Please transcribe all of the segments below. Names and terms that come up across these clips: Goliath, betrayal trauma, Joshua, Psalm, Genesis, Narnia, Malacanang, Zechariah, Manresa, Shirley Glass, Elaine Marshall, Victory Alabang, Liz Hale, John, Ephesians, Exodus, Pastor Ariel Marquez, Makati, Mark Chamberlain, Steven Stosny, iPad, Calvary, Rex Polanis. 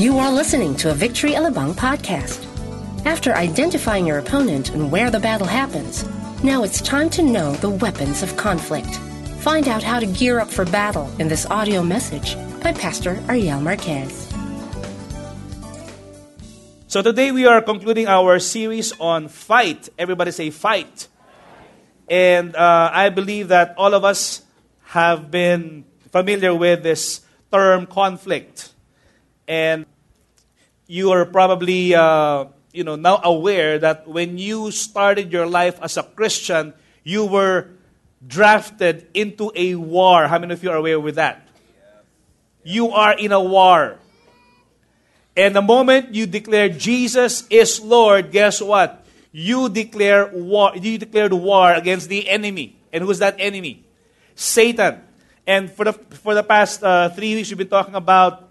You are listening to a Victory Alabang podcast. After identifying your opponent and where the battle happens, now it's time to know the weapons of conflict. Find out how to gear up for battle in this audio message by Pastor Ariel Marquez. So today we are concluding our series on fight. Everybody say fight. And I believe that all of us have been familiar with this term conflict. And you are probably now aware that when you started your life as a Christian, you were drafted into a war. How many of you are aware with that? Yeah. You are in a war. And the moment you declare Jesus is Lord, guess what? You declare war. You declared war against the enemy. And who's that enemy? Satan. And for the past 3 weeks, we've been talking about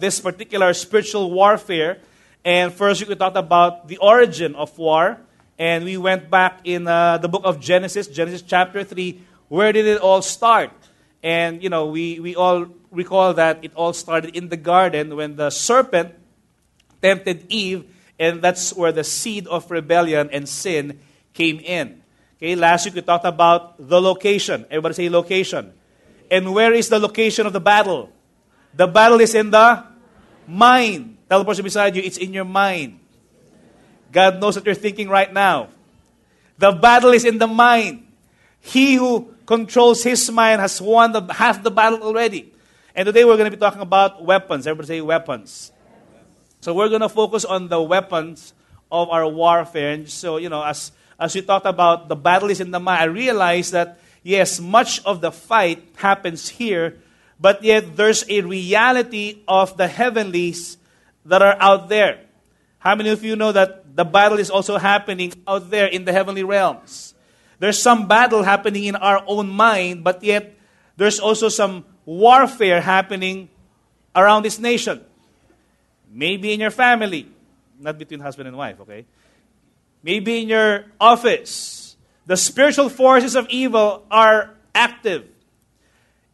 this particular spiritual warfare. And first week we talked about the origin of war. And we went back in the book of Genesis, Genesis chapter 3. Where did it all start? And, we all recall that it all started in the garden when the serpent tempted Eve. And that's where the seed of rebellion and sin came in. Okay, last week we talked about the location. Everybody say location. And where is the location of the battle? The battle is in the mind. Tell the person beside you, it's in your mind. God knows what you're thinking right now. The battle is in the mind. He who controls his mind has won half the battle already. And today we're going to be talking about weapons. Everybody say weapons. So we're going to focus on the weapons of our warfare. And so, as we talked about the battle is in the mind, I realized that, yes, much of the fight happens here, but yet there's a reality of the heavenlies that are out there. How many of you know that the battle is also happening out there in the heavenly realms? There's some battle happening in our own mind, but yet there's also some warfare happening around this nation. Maybe in your family, not between husband and wife, okay? Maybe in your office, the spiritual forces of evil are active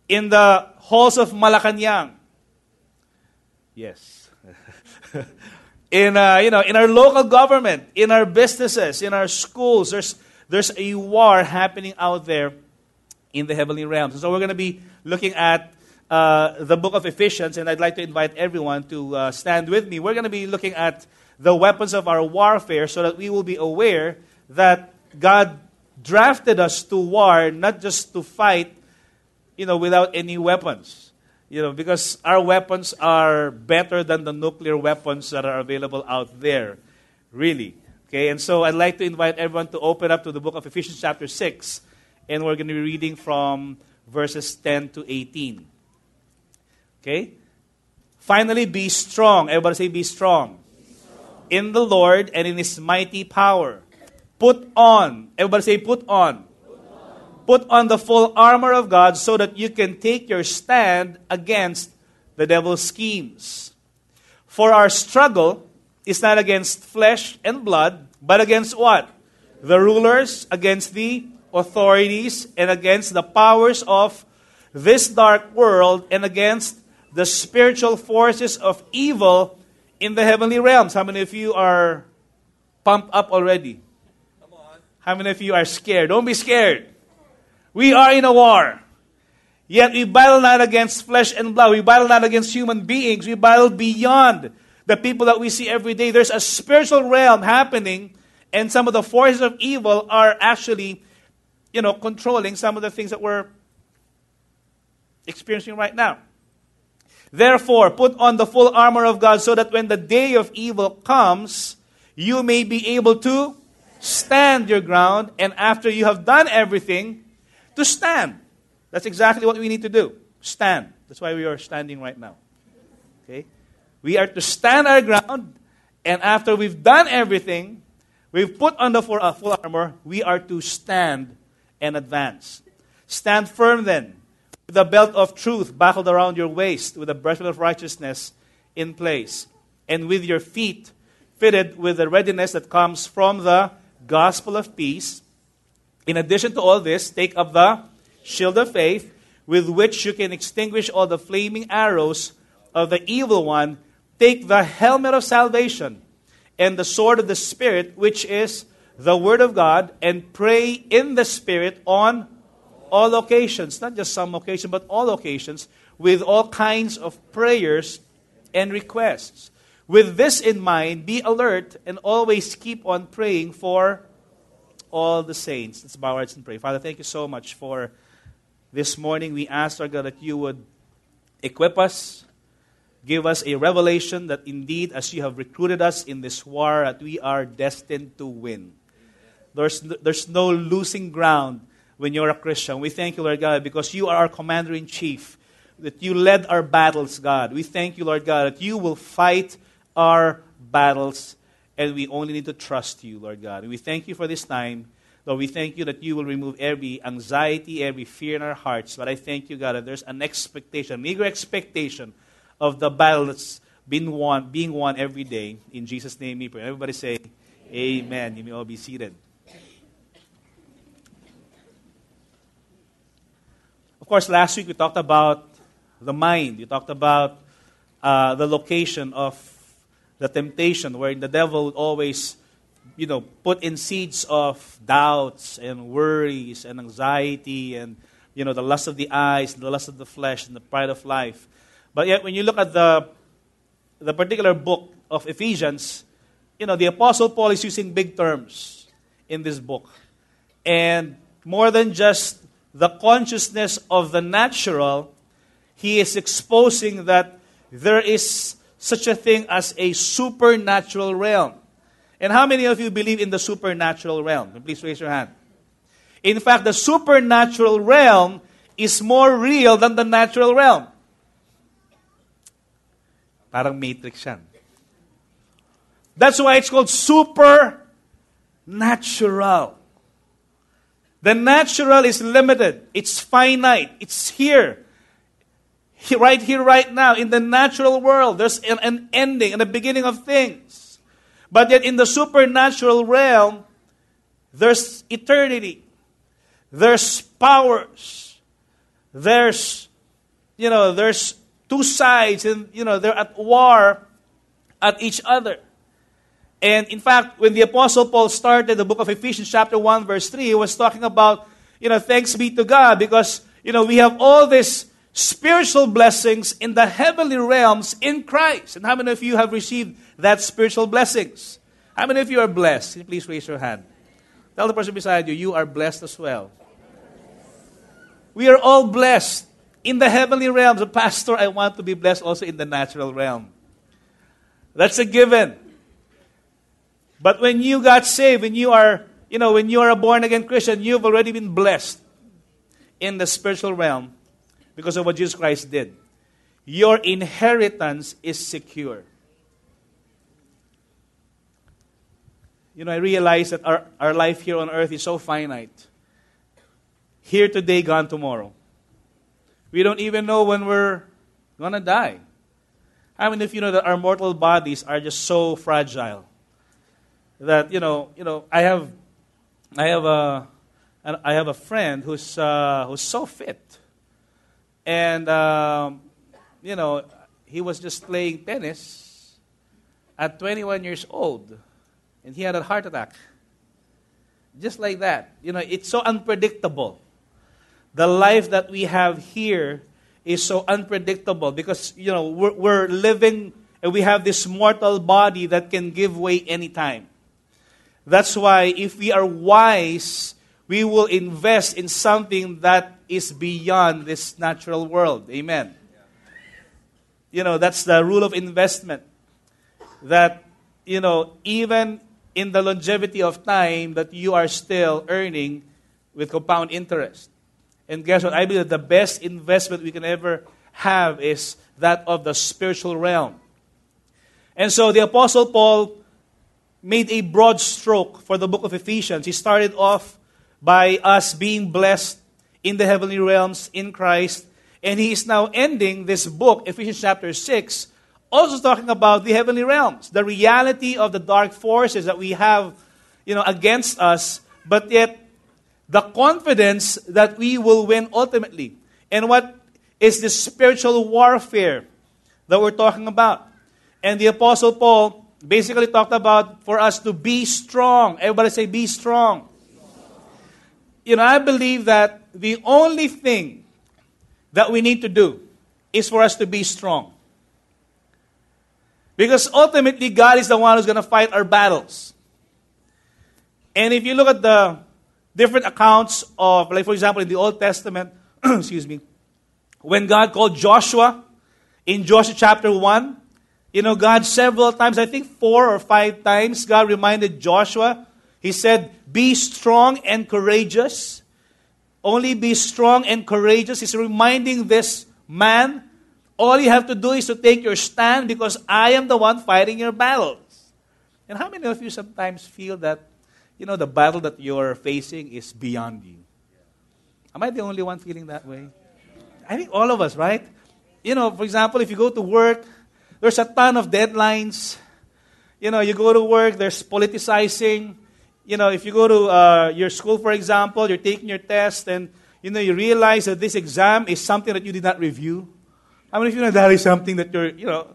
in the halls of Malacanang. Yes. In our local government, in our businesses, in our schools, there's a war happening out there in the heavenly realms. So we're going to be looking at the book of Ephesians, and I'd like to invite everyone to stand with me. We're going to be looking at the weapons of our warfare so that we will be aware that God drafted us to war, not just to fight, without any weapons. Because our weapons are better than the nuclear weapons that are available out there, really. Okay, and so I'd like to invite everyone to open up to the book of Ephesians chapter 6, and we're going to be reading from verses 10 to 18. Okay? Finally, be strong. Everybody say be strong. In the Lord and in His mighty power. Put on. Everybody say put on. Put on the full armor of God so that you can take your stand against the devil's schemes. For our struggle is not against flesh and blood, but against what? The rulers, against the authorities, and against the powers of this dark world, and against the spiritual forces of evil in the heavenly realms. How many of you are pumped up already? Come on. How many of you are scared? Don't be scared. We are in a war. Yet we battle not against flesh and blood. We battle not against human beings. We battle beyond the people that we see every day. There's a spiritual realm happening, and some of the forces of evil are actually, controlling some of the things that we're experiencing right now. Therefore, put on the full armor of God so that when the day of evil comes, you may be able to stand your ground, and after you have done everything, to stand. That's exactly what we need to do. Stand. That's why we are standing right now. Okay? We are to stand our ground, and after we've done everything, we've put on the full armor, we are to stand and advance. Stand firm then, with the belt of truth buckled around your waist, with the breastplate of righteousness in place, and with your feet fitted with the readiness that comes from the gospel of peace. In addition to all this, take up the shield of faith, with which you can extinguish all the flaming arrows of the evil one, take the helmet of salvation and the sword of the Spirit, which is the Word of God, and pray in the Spirit on all occasions, not just some occasions, but all occasions, with all kinds of prayers and requests. With this in mind, be alert and always keep on praying for all the saints. Let's bow our heads and pray. Father, thank you so much for this morning. We ask, Lord God, that you would equip us, give us a revelation that indeed, as you have recruited us in this war, that we are destined to win. There's no losing ground when you're a Christian. We thank you, Lord God, because you are our commander-in-chief, that you led our battles, God. We thank you, Lord God, that you will fight our battles, and we only need to trust you, Lord God. We thank you for this time. Lord, we thank you that you will remove every anxiety, every fear in our hearts. But I thank you, God, that there's an expectation, meager expectation of the battle that's being won every day. In Jesus' name we pray. Everybody say, Amen. You may all be seated. Of course, last week we talked about the mind. We talked about the location of the temptation, where the devil would always, put in seeds of doubts and worries and anxiety and, the lust of the eyes, and the lust of the flesh, and the pride of life. But yet, when you look at the particular book of Ephesians, the Apostle Paul is using big terms in this book. And more than just the consciousness of the natural, he is exposing that there is such a thing as a supernatural realm. And how many of you believe in the supernatural realm? Please raise your hand. In fact, the supernatural realm is more real than the natural realm. Parang Matrix yan. That's why it's called supernatural. The natural is limited. It's finite. It's here. Here, right now. In the natural world, there's an ending and a beginning of things. But yet in the supernatural realm, there's eternity. There's powers. There's two sides, and they're at war at each other. And in fact, when the Apostle Paul started the book of Ephesians chapter 1 verse 3, he was talking about, thanks be to God because, we have all these spiritual blessings in the heavenly realms in Christ. And how many of you have received that spiritual blessings? How many of you are blessed? Can you please raise your hand? Tell the person beside you, you are blessed as well. We are all blessed. In the heavenly realms, Pastor, I want to be blessed also in the natural realm. That's a given. But when you got saved, when you are a born-again Christian, you've already been blessed in the spiritual realm because of what Jesus Christ did. Your inheritance is secure. I realize that our life here on earth is so finite. Here today, gone tomorrow. We don't even know when we're going to die. How many of you know that our mortal bodies are just so fragile that, I have a friend who's so fit. And, he was just playing tennis at 21 years old. And he had a heart attack. Just like that. It's so unpredictable. The life that we have here is so unpredictable because, we're living and we have this mortal body that can give way anytime. That's why if we are wise, we will invest in something that is beyond this natural world. Amen. That's the rule of investment. That, even in the longevity of time that you are still earning with compound interest. And guess what? I believe that the best investment we can ever have is that of the spiritual realm. And so the Apostle Paul made a broad stroke for the book of Ephesians. He started off by us being blessed in the heavenly realms in Christ. And he is now ending this book, Ephesians chapter 6, also talking about the heavenly realms, the reality of the dark forces that we have, against us, but yet the confidence that we will win ultimately. And what is this spiritual warfare? that we're talking about. And the Apostle Paul basically talked about for us to be strong. Everybody say, be strong. You know, I believe that the only thing that we need to do is for us to be strong. Because ultimately, God is the one who's going to fight our battles. And if you look at the different accounts of, like for example, in the Old Testament, excuse me, when God called Joshua, in Joshua chapter 1, you know, God several times, I think 4 or 5 times, God reminded Joshua, He said, be strong and courageous. Only be strong and courageous. He's reminding this man, all you have to do is to take your stand because I am the one fighting your battles. And how many of you sometimes feel that, you know, the battle that you're facing is beyond you? Am I the only one feeling that way? I think all of us, right? You know, for example, if you go to work, there's a ton of deadlines. You know, you go to work, there's politicizing. You know, if you go to your school, for example, you're taking your test and, you know, you realize that this exam is something that you did not review. I mean, if you know that is something that you're, you know,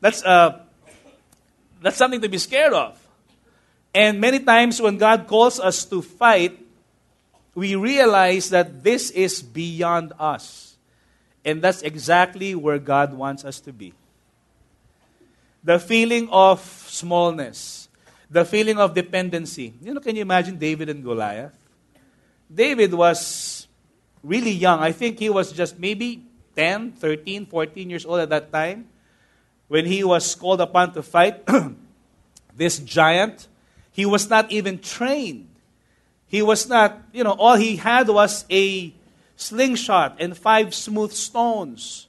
that's something to be scared of. And many times when God calls us to fight, we realize that this is beyond us. And that's exactly where God wants us to be. The feeling of smallness. The feeling of dependency. You know, can you imagine David and Goliath? David was really young. I think he was just maybe 10, 13, 14 years old at that time when he was called upon to fight this giant. He was not even trained. He was not, you know, all he had was a slingshot and 5 smooth stones.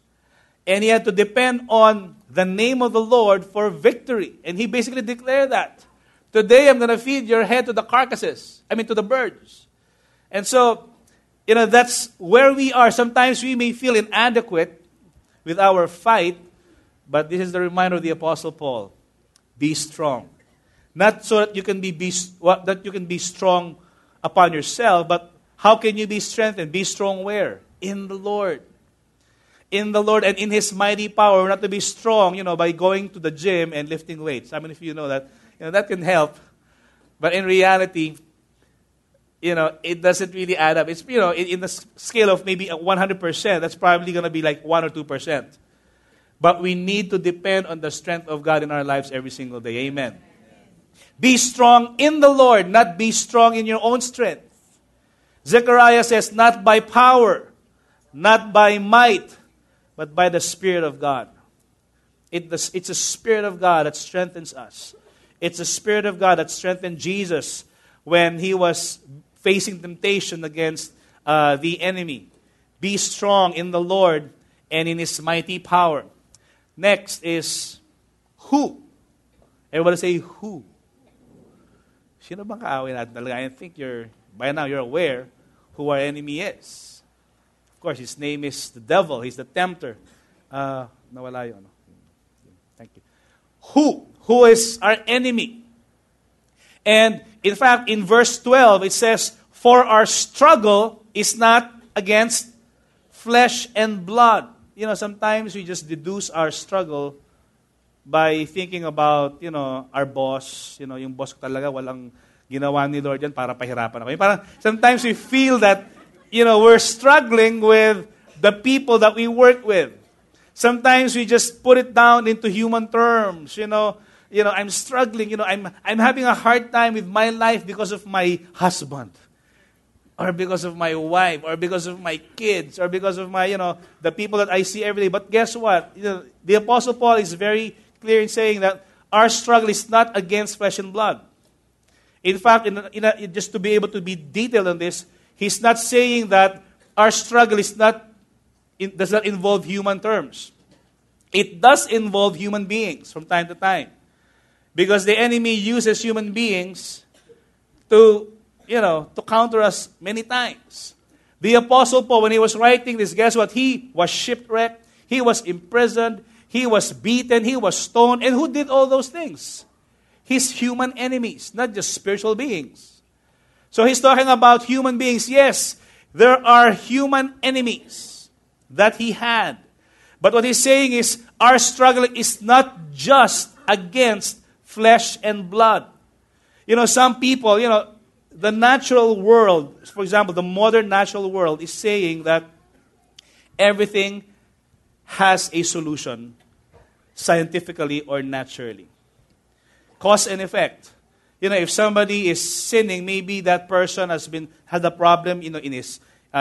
And he had to depend on the name of the Lord for victory. And he basically declared that. Today I'm going to feed your head to the carcasses. I mean to the birds. And so, you know, that's where we are. Sometimes we may feel inadequate with our fight. But this is the reminder of the Apostle Paul. Be strong. Not so that you can be strong upon yourself, but how can you be strengthened? Be strong where? In the Lord. In the Lord and in His mighty power. We're not to be strong, you know, by going to the gym and lifting weights. I mean, if you know that, you know, that can help. But in reality, you know, it doesn't really add up. It's, you know, in the scale of maybe 100%, that's probably going to be like 1 or 2%. But we need to depend on the strength of God in our lives every single day. Amen. Be strong in the Lord, not be strong in your own strength. Zechariah says, not by power, not by might, but by the Spirit of God. It's a Spirit of God that strengthens us. It's a Spirit of God that strengthened Jesus when He was facing temptation against the enemy. Be strong in the Lord and in His mighty power. Next is who? Everybody say who. Sino bang kaaway natin talaga? I think by now you're aware who our enemy is. Of course, his name is the devil. He's the tempter. Nawala yun. Thank you. Who? Who is our enemy? And in fact, in verse 12, it says, for our struggle is not against flesh and blood. You know, sometimes we just deduce our struggle by thinking about, you know, our boss, you know, yung boss ko talaga, walang ginawa ni Lord yan para pahirapan ako. Parang sometimes we feel that, you know, we're struggling with the people that we work with. Sometimes we just put it down into human terms, you know, I'm struggling, you know, I'm having a hard time with my life because of my husband, or because of my wife, or because of my kids, or because of my, you know, the people that I see every day. But guess what? You know, the Apostle Paul is very clear in saying that our struggle is not against flesh and blood. In fact, just to be able to be detailed on this, he's not saying that our struggle does not involve human terms. It does involve human beings from time to time, because the enemy uses human beings to, you know, to counter us many times. The Apostle Paul, when he was writing this, guess what? He was shipwrecked. He was imprisoned. He was beaten. He was stoned. And who did all those things? His human enemies, not just spiritual beings. So he's talking about human beings. Yes, there are human enemies that he had. But what he's saying is, our struggle is not just against flesh and blood. You know, some people, you know, the natural world, for example, the modern natural world is saying that everything has a solution, scientifically or naturally. Cause and effect. You know, if somebody is sinning, maybe that person had a problem, you know, in his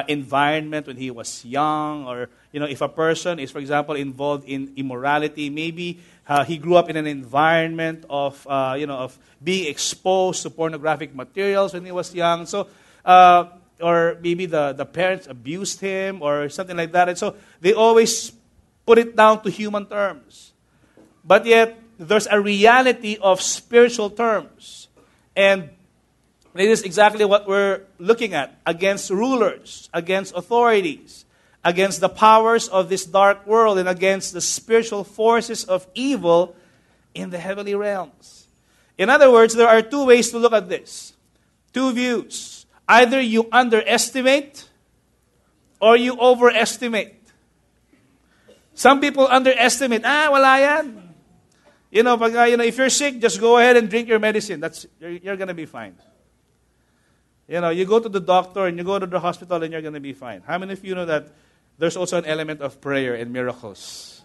environment when he was young, or, you know, if a person is, for example, involved in immorality, maybe he grew up in an environment of, you know, of being exposed to pornographic materials when he was young. So, or maybe the parents abused him or something like that. And so they always put it down to human terms. But yet, there's a reality of spiritual terms. And it is exactly what we're looking at. Against rulers, against authorities, against the powers of this dark world, and against the spiritual forces of evil in the heavenly realms. In other words, there are two ways to look at this. Two views. Either you underestimate or you overestimate. Some people underestimate. Wala yan. You know, if you're sick, just go ahead and drink your medicine. You're going to be fine. You know, you go to the doctor and you go to the hospital and you're going to be fine. How many of you know that there's also an element of prayer and miracles?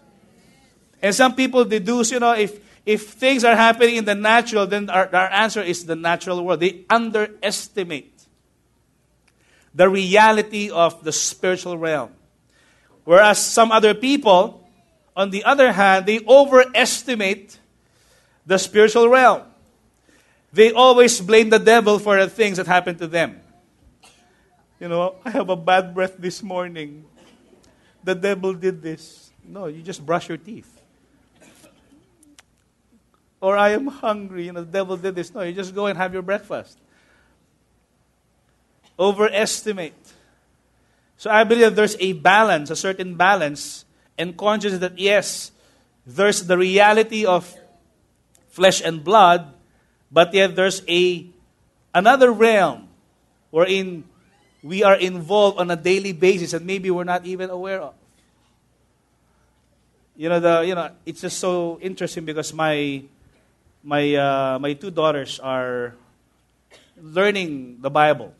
And some people deduce, you know, if things are happening in the natural, then our answer is the natural world. They underestimate the reality of the spiritual realm. Whereas some other people, on the other hand, they overestimate the spiritual realm. They always blame the devil for the things that happen to them. You know, I have a bad breath this morning. The devil did this. No, you just brush your teeth. Or I am hungry, you know, the devil did this. No, you just go and have your breakfast. Overestimate. So I believe there's a balance, a certain balance, and conscious that yes, there's the reality of flesh and blood, but yet there's another realm wherein we are involved on a daily basis and maybe we're not even aware of. You know, it's just so interesting because my two daughters are learning the Bible.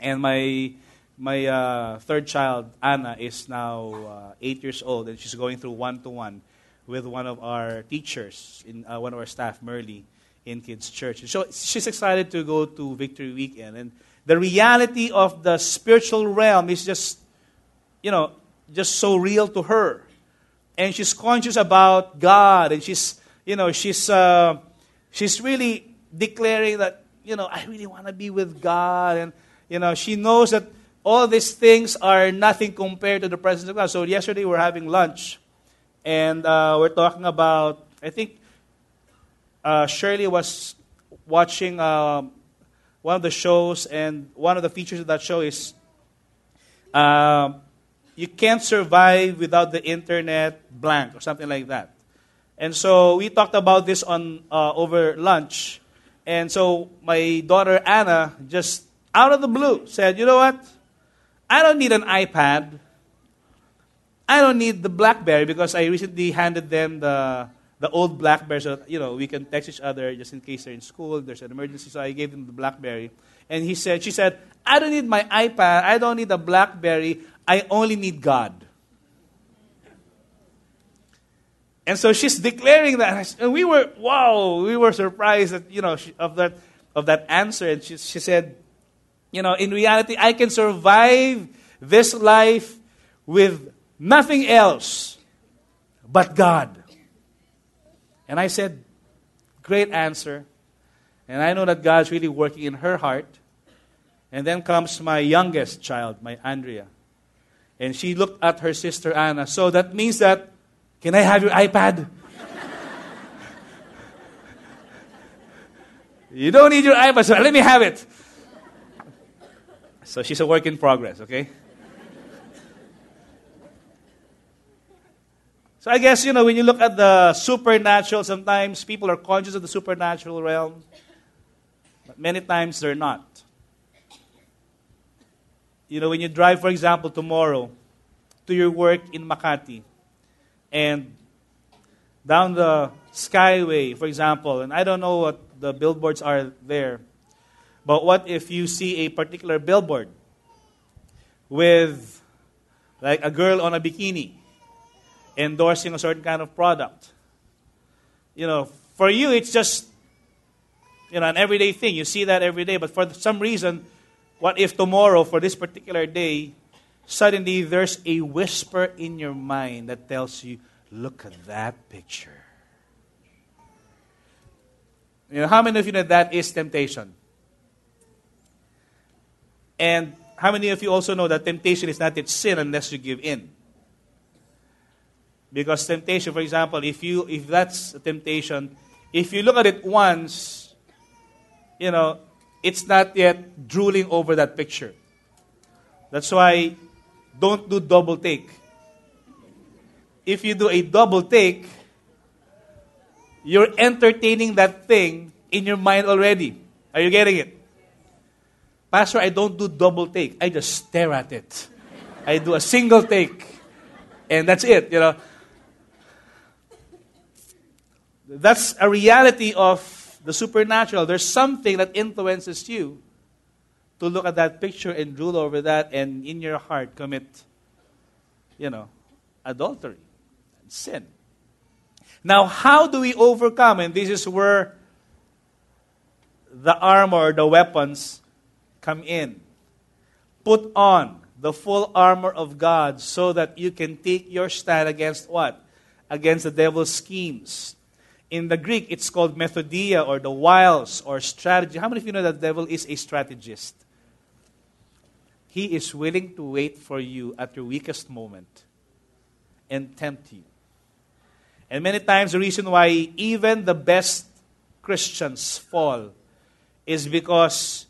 And my third child, Anna, is now 8 years old, and she's going through one-to-one with one of our teachers, one of our staff, Merly, in Kids Church. And so she's excited to go to Victory Weekend. And the reality of the spiritual realm is just, you know, just so real to her. And she's conscious about God, and she's really declaring that, you know, I really want to be with God, and you know, she knows that all these things are nothing compared to the presence of God. So yesterday we were having lunch, and we're talking about, I think Shirley was watching one of the shows, and one of the features of that show is you can't survive without the internet blank or something like that. And so we talked about this on over lunch. And so my daughter Anna just out of the blue, said, you know what? I don't need an iPad. I don't need the BlackBerry because I recently handed them the old BlackBerry so that, you know, we can text each other just in case they're in school, there's an emergency. So I gave them the BlackBerry. And she said, I don't need my iPad. I don't need a BlackBerry. I only need God. And so she's declaring that. And we were surprised that, you know, of that answer. And she said, you know, in reality, I can survive this life with nothing else but God. And I said, great answer. And I know that God's really working in her heart. And then comes my youngest child, my Andrea. And she looked at her sister, Anna. So that means that, can I have your iPad? You don't need your iPad, so let me have it. So she's a work in progress, okay? So I guess, you know, when you look at the supernatural, sometimes people are conscious of the supernatural realm, but many times they're not. You know, when you drive, for example, tomorrow to your work in Makati, and down the Skyway, for example, and I don't know what the billboards are there, but what if you see a particular billboard with like a girl on a bikini endorsing a certain kind of product? You know, for you, it's just, you know, an everyday thing. You see that every day, but for some reason, what if tomorrow, for this particular day, suddenly there's a whisper in your mind that tells you, look at that picture. You know, how many of you know that is temptation? And how many of you also know that temptation is not its sin unless you give in? Because temptation, for example, if that's a temptation, if you look at it once, you know, it's not yet drooling over that picture. That's why don't do double take. If you do a double take, you're entertaining that thing in your mind already. Are you getting it? Pastor, I don't do double take. I just stare at it. I do a single take. And that's it, you know. That's a reality of the supernatural. There's something that influences you to look at that picture and drool over that and in your heart commit, you know, adultery and sin. Now, how do we overcome? And this is where the armor, the weapons come in. Put on the full armor of God so that you can take your stand against what? Against the devil's schemes. In the Greek, it's called methodia, or the wiles or strategy. How many of you know that the devil is a strategist? He is willing to wait for you at your weakest moment and tempt you. And many times the reason why even the best Christians fall is because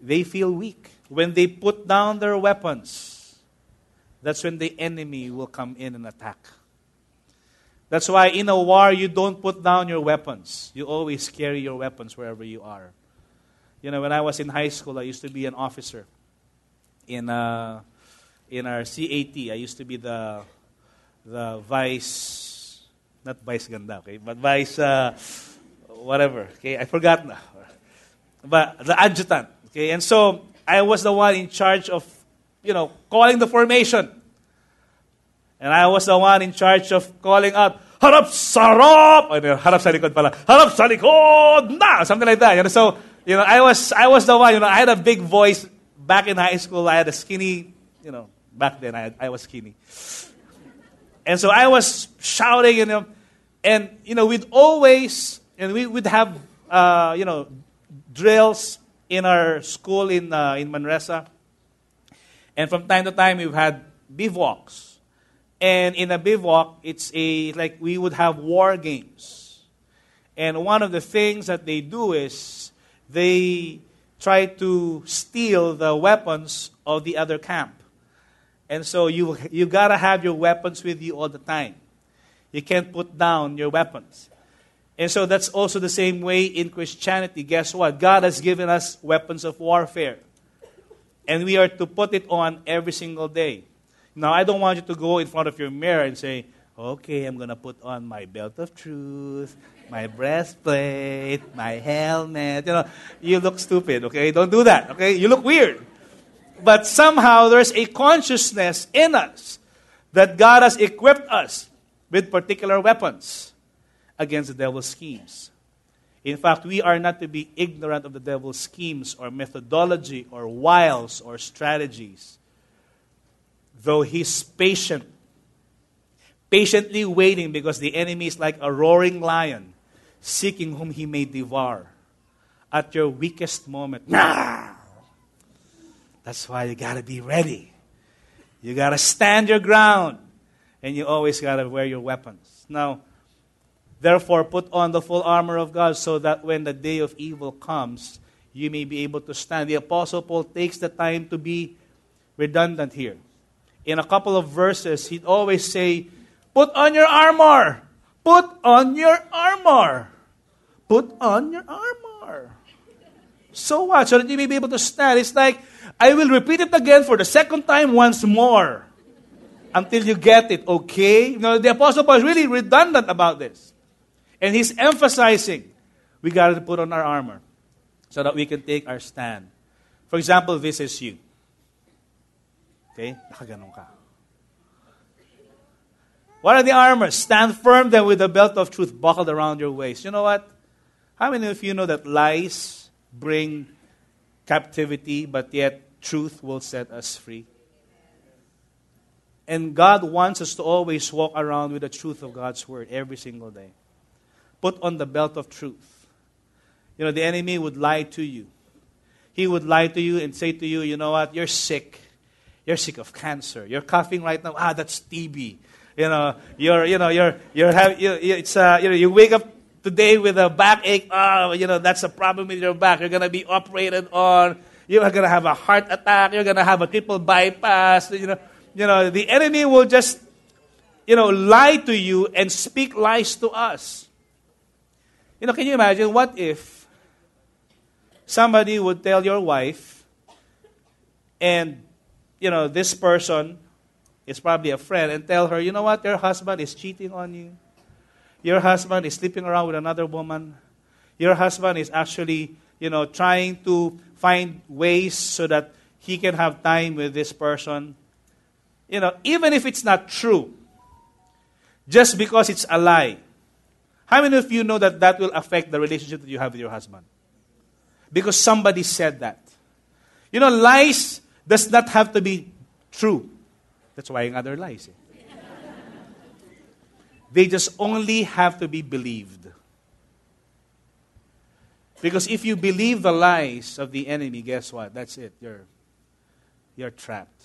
they feel weak. When they put down their weapons, that's when the enemy will come in and attack. That's why in a war, you don't put down your weapons. You always carry your weapons wherever you are. You know, when I was in high school, I used to be an officer in our CAT. I used to be the vice, not vice ganda, okay, but vice whatever, okay, I forgot now. But the adjutant, okay, and so I was the one in charge of, you know, calling the formation. And I was the one in charge of calling out, harap sarap, harap sa likod pala, harap sa likod na, something like that. You know, so, you know, I was the one, you know, I had a big voice back in high school. I had a skinny, you know, back then I was skinny. And so I was shouting, you know, and, you know, we'd always, and we would have, you know, drills in our school in Manresa. And from time to time, we've had bivouacs. And in a bivouac, it's a, like, we would have war games. And one of the things that they do is they try to steal the weapons of the other camp. And so you gotta have your weapons with you all the time. You can't put down your weapons. And so that's also the same way in Christianity. Guess what? God has given us weapons of warfare. And we are to put it on every single day. Now, I don't want you to go in front of your mirror and say, okay, I'm gonna put on my belt of truth, my breastplate, my helmet. You know, you look stupid, okay? Don't do that, okay? You look weird. But somehow there's a consciousness in us that God has equipped us with particular weapons against the devil's schemes. In fact, we are not to be ignorant of the devil's schemes or methodology or wiles or strategies. Though he's patient, patiently waiting, because the enemy is like a roaring lion seeking whom he may devour at your weakest moment. Nah! That's why you got to be ready. You got to stand your ground. And you always got to wear your weapons. Now, therefore, put on the full armor of God so that when the day of evil comes, you may be able to stand. The Apostle Paul takes the time to be redundant here. In a couple of verses, he'd always say, put on your armor. Put on your armor. Put on your armor. So what? So that you may be able to stand. It's like, I will repeat it again for the second time once more. until you get it, okay? You know, the Apostle Paul is really redundant about this. And he's emphasizing, we got to put on our armor so that we can take our stand. For example, this is you. Okay? Nakaganon ka. What are the armors? Stand firm then with the belt of truth buckled around your waist. You know what? How many of you know that lies bring captivity, but yet truth will set us free? And God wants us to always walk around with the truth of God's word every single day. Put on the belt of truth. You know, the enemy would lie to you. He would lie to you and say to you, you know what, you're sick. You're sick of cancer. You're coughing right now. Ah, that's TB. You know, you wake up today with a backache. Oh, you know, that's a problem with your back. You're going to be operated on. You're going to have a heart attack. You're going to have a triple bypass. You know, the enemy will just, you know, lie to you and speak lies to us. You know, can you imagine what if somebody would tell your wife, and, you know, this person is probably a friend, and tell her, you know what, your husband is cheating on you. Your husband is sleeping around with another woman. Your husband is actually, you know, trying to find ways so that he can have time with this person. You know, even if it's not true, just because it's a lie. How many of you know that that will affect the relationship that you have with your husband? Because somebody said that. You know, lies does not have to be true. That's why other lies. Eh? They just only have to be believed. Because if you believe the lies of the enemy, guess what? That's it. You're trapped.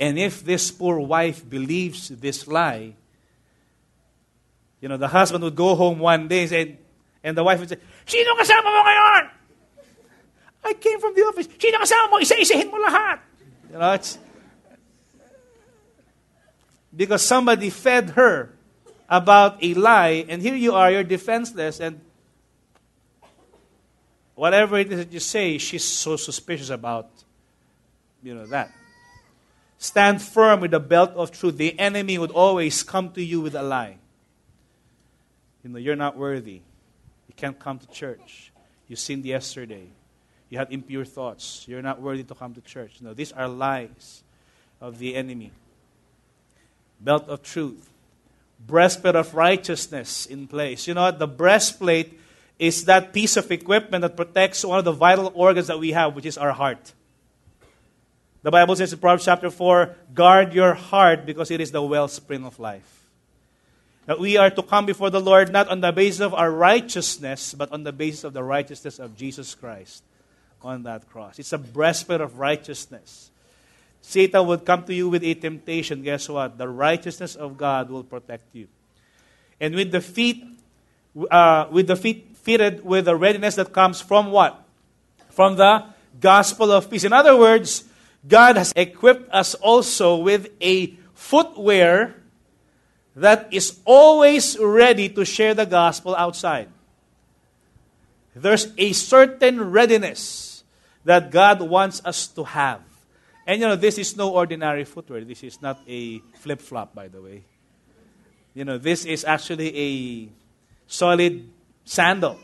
And if this poor wife believes this lie, you know, the husband would go home one day and the wife would say, Sino kasama mo ngayon? I came from the office. Sino kasama mo? Isa-isahin mo lahat. You know, it's because somebody fed her about a lie, and here you are, you're defenseless, and whatever it is that you say, she's so suspicious about, you know, that. Stand firm with the belt of truth. The enemy would always come to you with a lie. You know, you're not worthy. You can't come to church. You sinned yesterday. You had impure thoughts. You're not worthy to come to church. You know, these are lies of the enemy. Belt of truth. Breastplate of righteousness in place. You know what? The breastplate is that piece of equipment that protects one of the vital organs that we have, which is our heart. The Bible says in Proverbs chapter 4, guard your heart because it is the wellspring of life. That we are to come before the Lord not on the basis of our righteousness, but on the basis of the righteousness of Jesus Christ on that cross. It's a breastplate of righteousness. Satan would come to you with a temptation. Guess what? The righteousness of God will protect you. And with the feet fitted with the readiness that comes from what? From the gospel of peace. In other words, God has equipped us also with a footwear that is always ready to share the gospel outside. There's a certain readiness that God wants us to have. And you know, this is no ordinary footwear. This is not a flip-flop, by the way. You know, this is actually a solid sandal.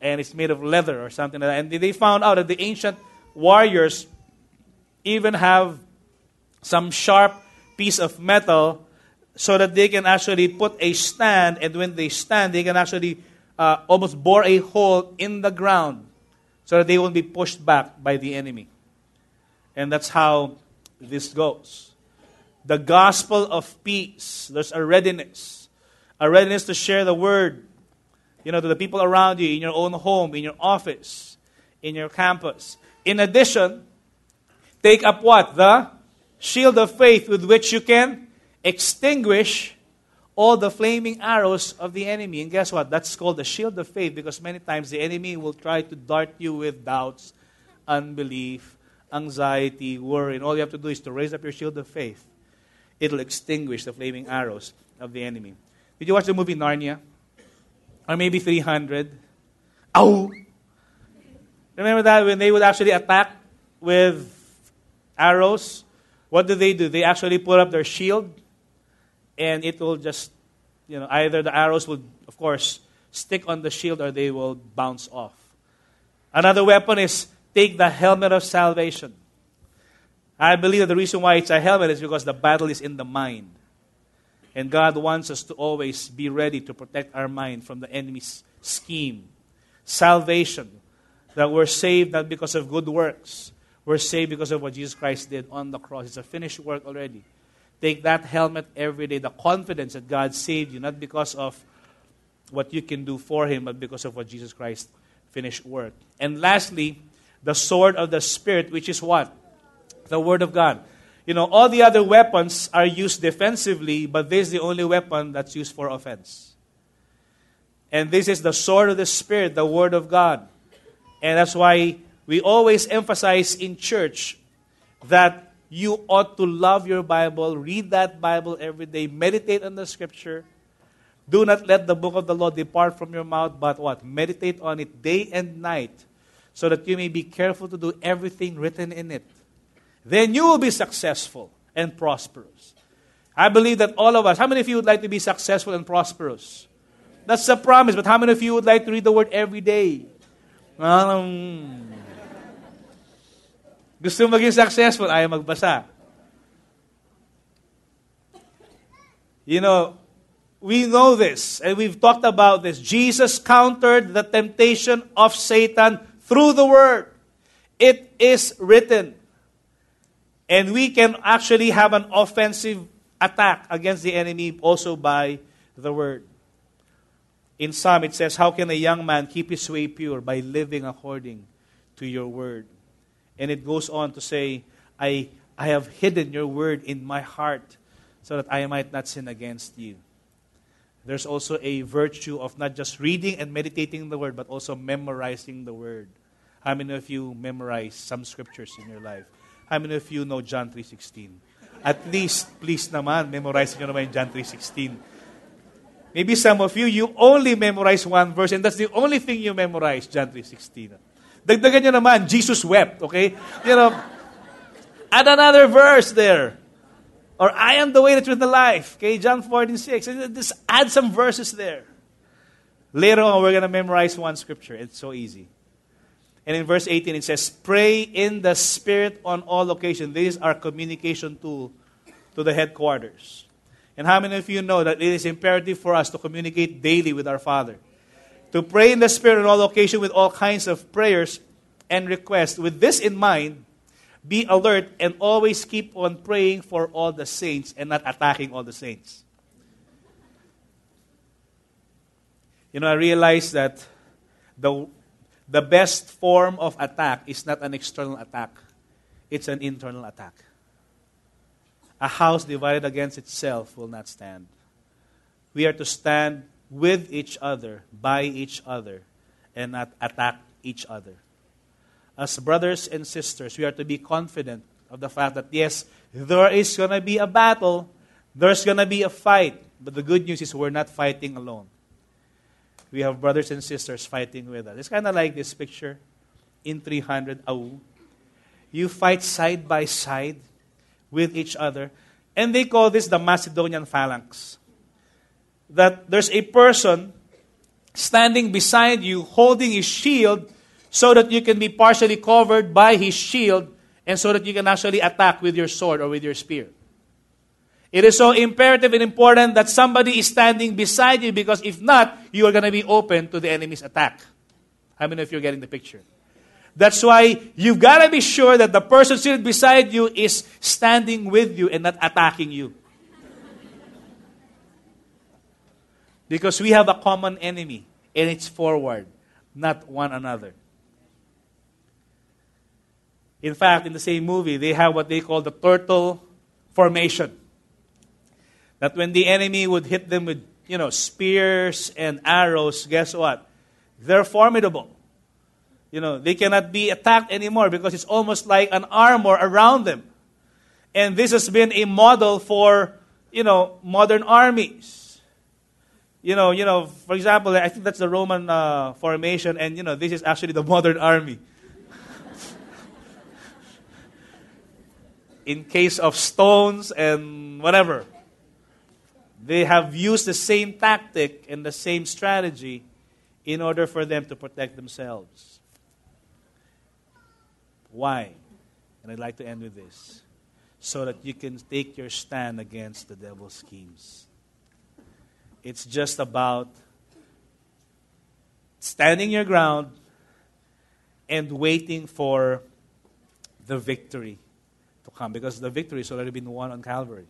And it's made of leather or something like that. And they found out that the ancient warriors even have some sharp piece of metal so that they can actually put a stand, and when they stand, they can actually almost bore a hole in the ground so that they won't be pushed back by the enemy. And that's how this goes. The gospel of peace. There's a readiness to share the word, you know, to the people around you, in your own home, in your office, in your campus. In addition, take up what? The shield of faith with which you can extinguish all the flaming arrows of the enemy. And guess what? That's called the shield of faith, because many times the enemy will try to dart you with doubts, unbelief, anxiety, worry, and all you have to do is to raise up your shield of faith. It'll extinguish the flaming arrows of the enemy. Did you watch the movie Narnia? Or maybe 300? Ow! Remember that when they would actually attack with arrows? What do? They actually put up their shield, and it will just, you know, either the arrows will, of course, stick on the shield or they will bounce off. Another weapon is take the helmet of salvation. I believe that the reason why it's a helmet is because the battle is in the mind. And God wants us to always be ready to protect our mind from the enemy's scheme. Salvation, that we're saved not because of good works. We're saved because of what Jesus Christ did on the cross. It's a finished work already. Take that helmet every day, the confidence that God saved you, not because of what you can do for Him, but because of what Jesus Christ finished work. And lastly, the sword of the Spirit, which is what? The Word of God. You know, all the other weapons are used defensively, but this is the only weapon that's used for offense. And this is the sword of the Spirit, the Word of God. And that's why we always emphasize in church that you ought to love your Bible, read that Bible every day, meditate on the Scripture. Do not let the book of the law depart from your mouth, but what? Meditate on it day and night, so that you may be careful to do everything written in it. Then you will be successful and prosperous. I believe that all of us, how many of you would like to be successful and prosperous? That's a promise, but how many of you would like to read the Word every day? Gusto maging successful, ayaw magbasa. You know, we know this, and we've talked about this. Jesus countered the temptation of Satan through the Word. It is written. And we can actually have an offensive attack against the enemy also by the Word. In Psalm, it says, how can a young man keep his way pure? By living according to your Word. And it goes on to say, I have hidden your Word in my heart so that I might not sin against you. There's also a virtue of not just reading and meditating the Word, but also memorizing the Word. How many of you memorize some scriptures in your life? How many of you know John 3:16? At least, please naman, memorize nyo naman John 3:16. Maybe some of you, you only memorize one verse, and that's the only thing you memorize, John 3:16. Dagdagan nyo naman, Jesus wept, okay? You know, add another verse there. Or I am the way, the truth, and the life. Okay, John 14:6. Just add some verses there. Later on, we're going to memorize one scripture. It's so easy. And in verse 18, it says, pray in the Spirit on all occasions. This is our communication tool to the headquarters. And how many of you know that it is imperative for us to communicate daily with our Father? To pray in the Spirit on all occasions with all kinds of prayers and requests. With this in mind, be alert and always keep on praying for all the saints and not attacking all the saints. You know, I realized that the best form of attack is not an external attack. It's an internal attack. A house divided against itself will not stand. We are to stand with each other, by each other, and not attack each other. As brothers and sisters, we are to be confident of the fact that, yes, there is going to be a battle. There's going to be a fight. But the good news is we're not fighting alone. We have brothers and sisters fighting with us. It's kind of like this picture in 300 AU. You fight side by side with each other. And they call this the Macedonian phalanx. That there's a person standing beside you holding his shield, so that you can be partially covered by his shield, and so that you can actually attack with your sword or with your spear. It is so imperative and important that somebody is standing beside you, because if not, you are going to be open to the enemy's attack. How many of you are getting the picture? That's why you've got to be sure that the person seated beside you is standing with you and not attacking you. Because we have a common enemy, and it's forward, not one another. In fact, in the same movie, they have what they call the turtle formation. That when the enemy would hit them with, you know, spears and arrows, guess what? They're formidable. You know, they cannot be attacked anymore because it's almost like an armor around them. And this has been a model for, you know, modern armies. You know. For example, I think that's the Roman formation, and you know, this is actually the modern army. in case of stones and whatever. They have used the same tactic and the same strategy in order for them to protect themselves. Why? And I'd like to end with this. So that you can take your stand against the devil's schemes. It's just about standing your ground and waiting for the victory to come. Because the victory has already been won on Calvary.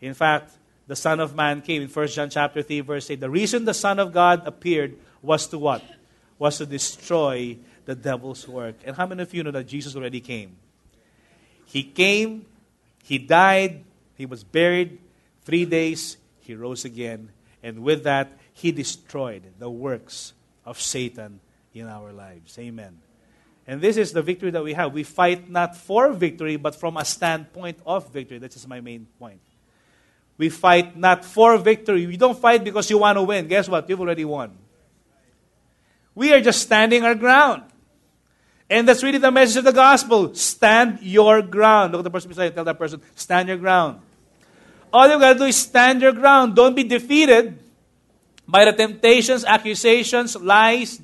In fact, the Son of Man came in 1 John chapter 3, verse 8. The reason the Son of God appeared was to what? Was to destroy the devil's work. And how many of you know that Jesus already came? He came, He died, He was buried. 3 days, He rose again. And with that, He destroyed the works of Satan in our lives. Amen. And this is the victory that we have. We fight not for victory, but from a standpoint of victory. That is my main point. We fight not for victory. We don't fight because you want to win. Guess what? You've already won. We are just standing our ground. And that's really the message of the gospel. Stand your ground. Look at the person beside you. Tell that person, stand your ground. All you've got to do is stand your ground. Don't be defeated by the temptations, accusations, lies.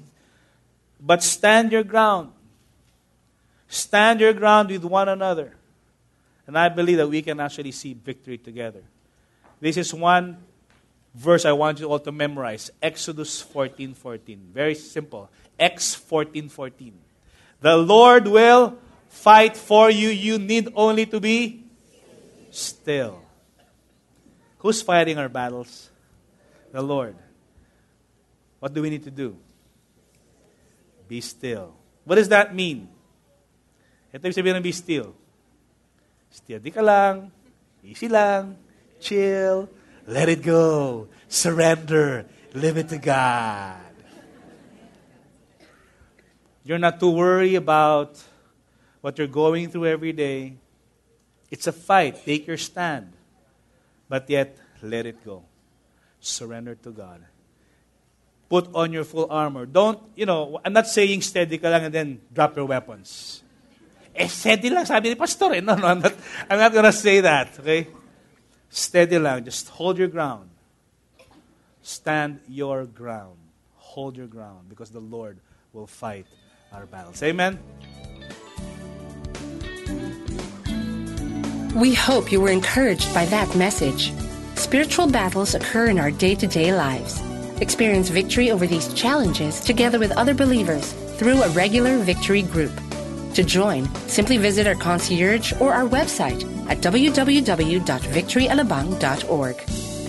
But stand your ground. Stand your ground with one another. And I believe that we can actually see victory together. This is one verse I want you all to memorize. Exodus 14:14. Very simple. Ex 14:14. The Lord will fight for you. You need only to be still. Who's fighting our battles? The Lord. What do we need to do? Be still. What does that mean? Ito yung sabihin ng be still. Still, di ka lang. Easy lang. Chill. Let it go. Surrender. Leave it to God. You're not to worry about what you're going through every day. It's a fight. Take your stand. But yet, let it go. Surrender to God. Put on your full armor. Don't, I'm not saying steady ka lang and then drop your weapons. Steady lang, sabi ni Pastor. No, I'm not going to say that. Okay? Steady lang. Just hold your ground. Stand your ground. Hold your ground because the Lord will fight our battles. Amen. We hope you were encouraged by that message. Spiritual battles occur in our day-to-day lives. Experience victory over these challenges together with other believers through a regular victory group. To join, simply visit our concierge or our website at www.victoryalabang.org.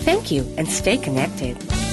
Thank you and stay connected.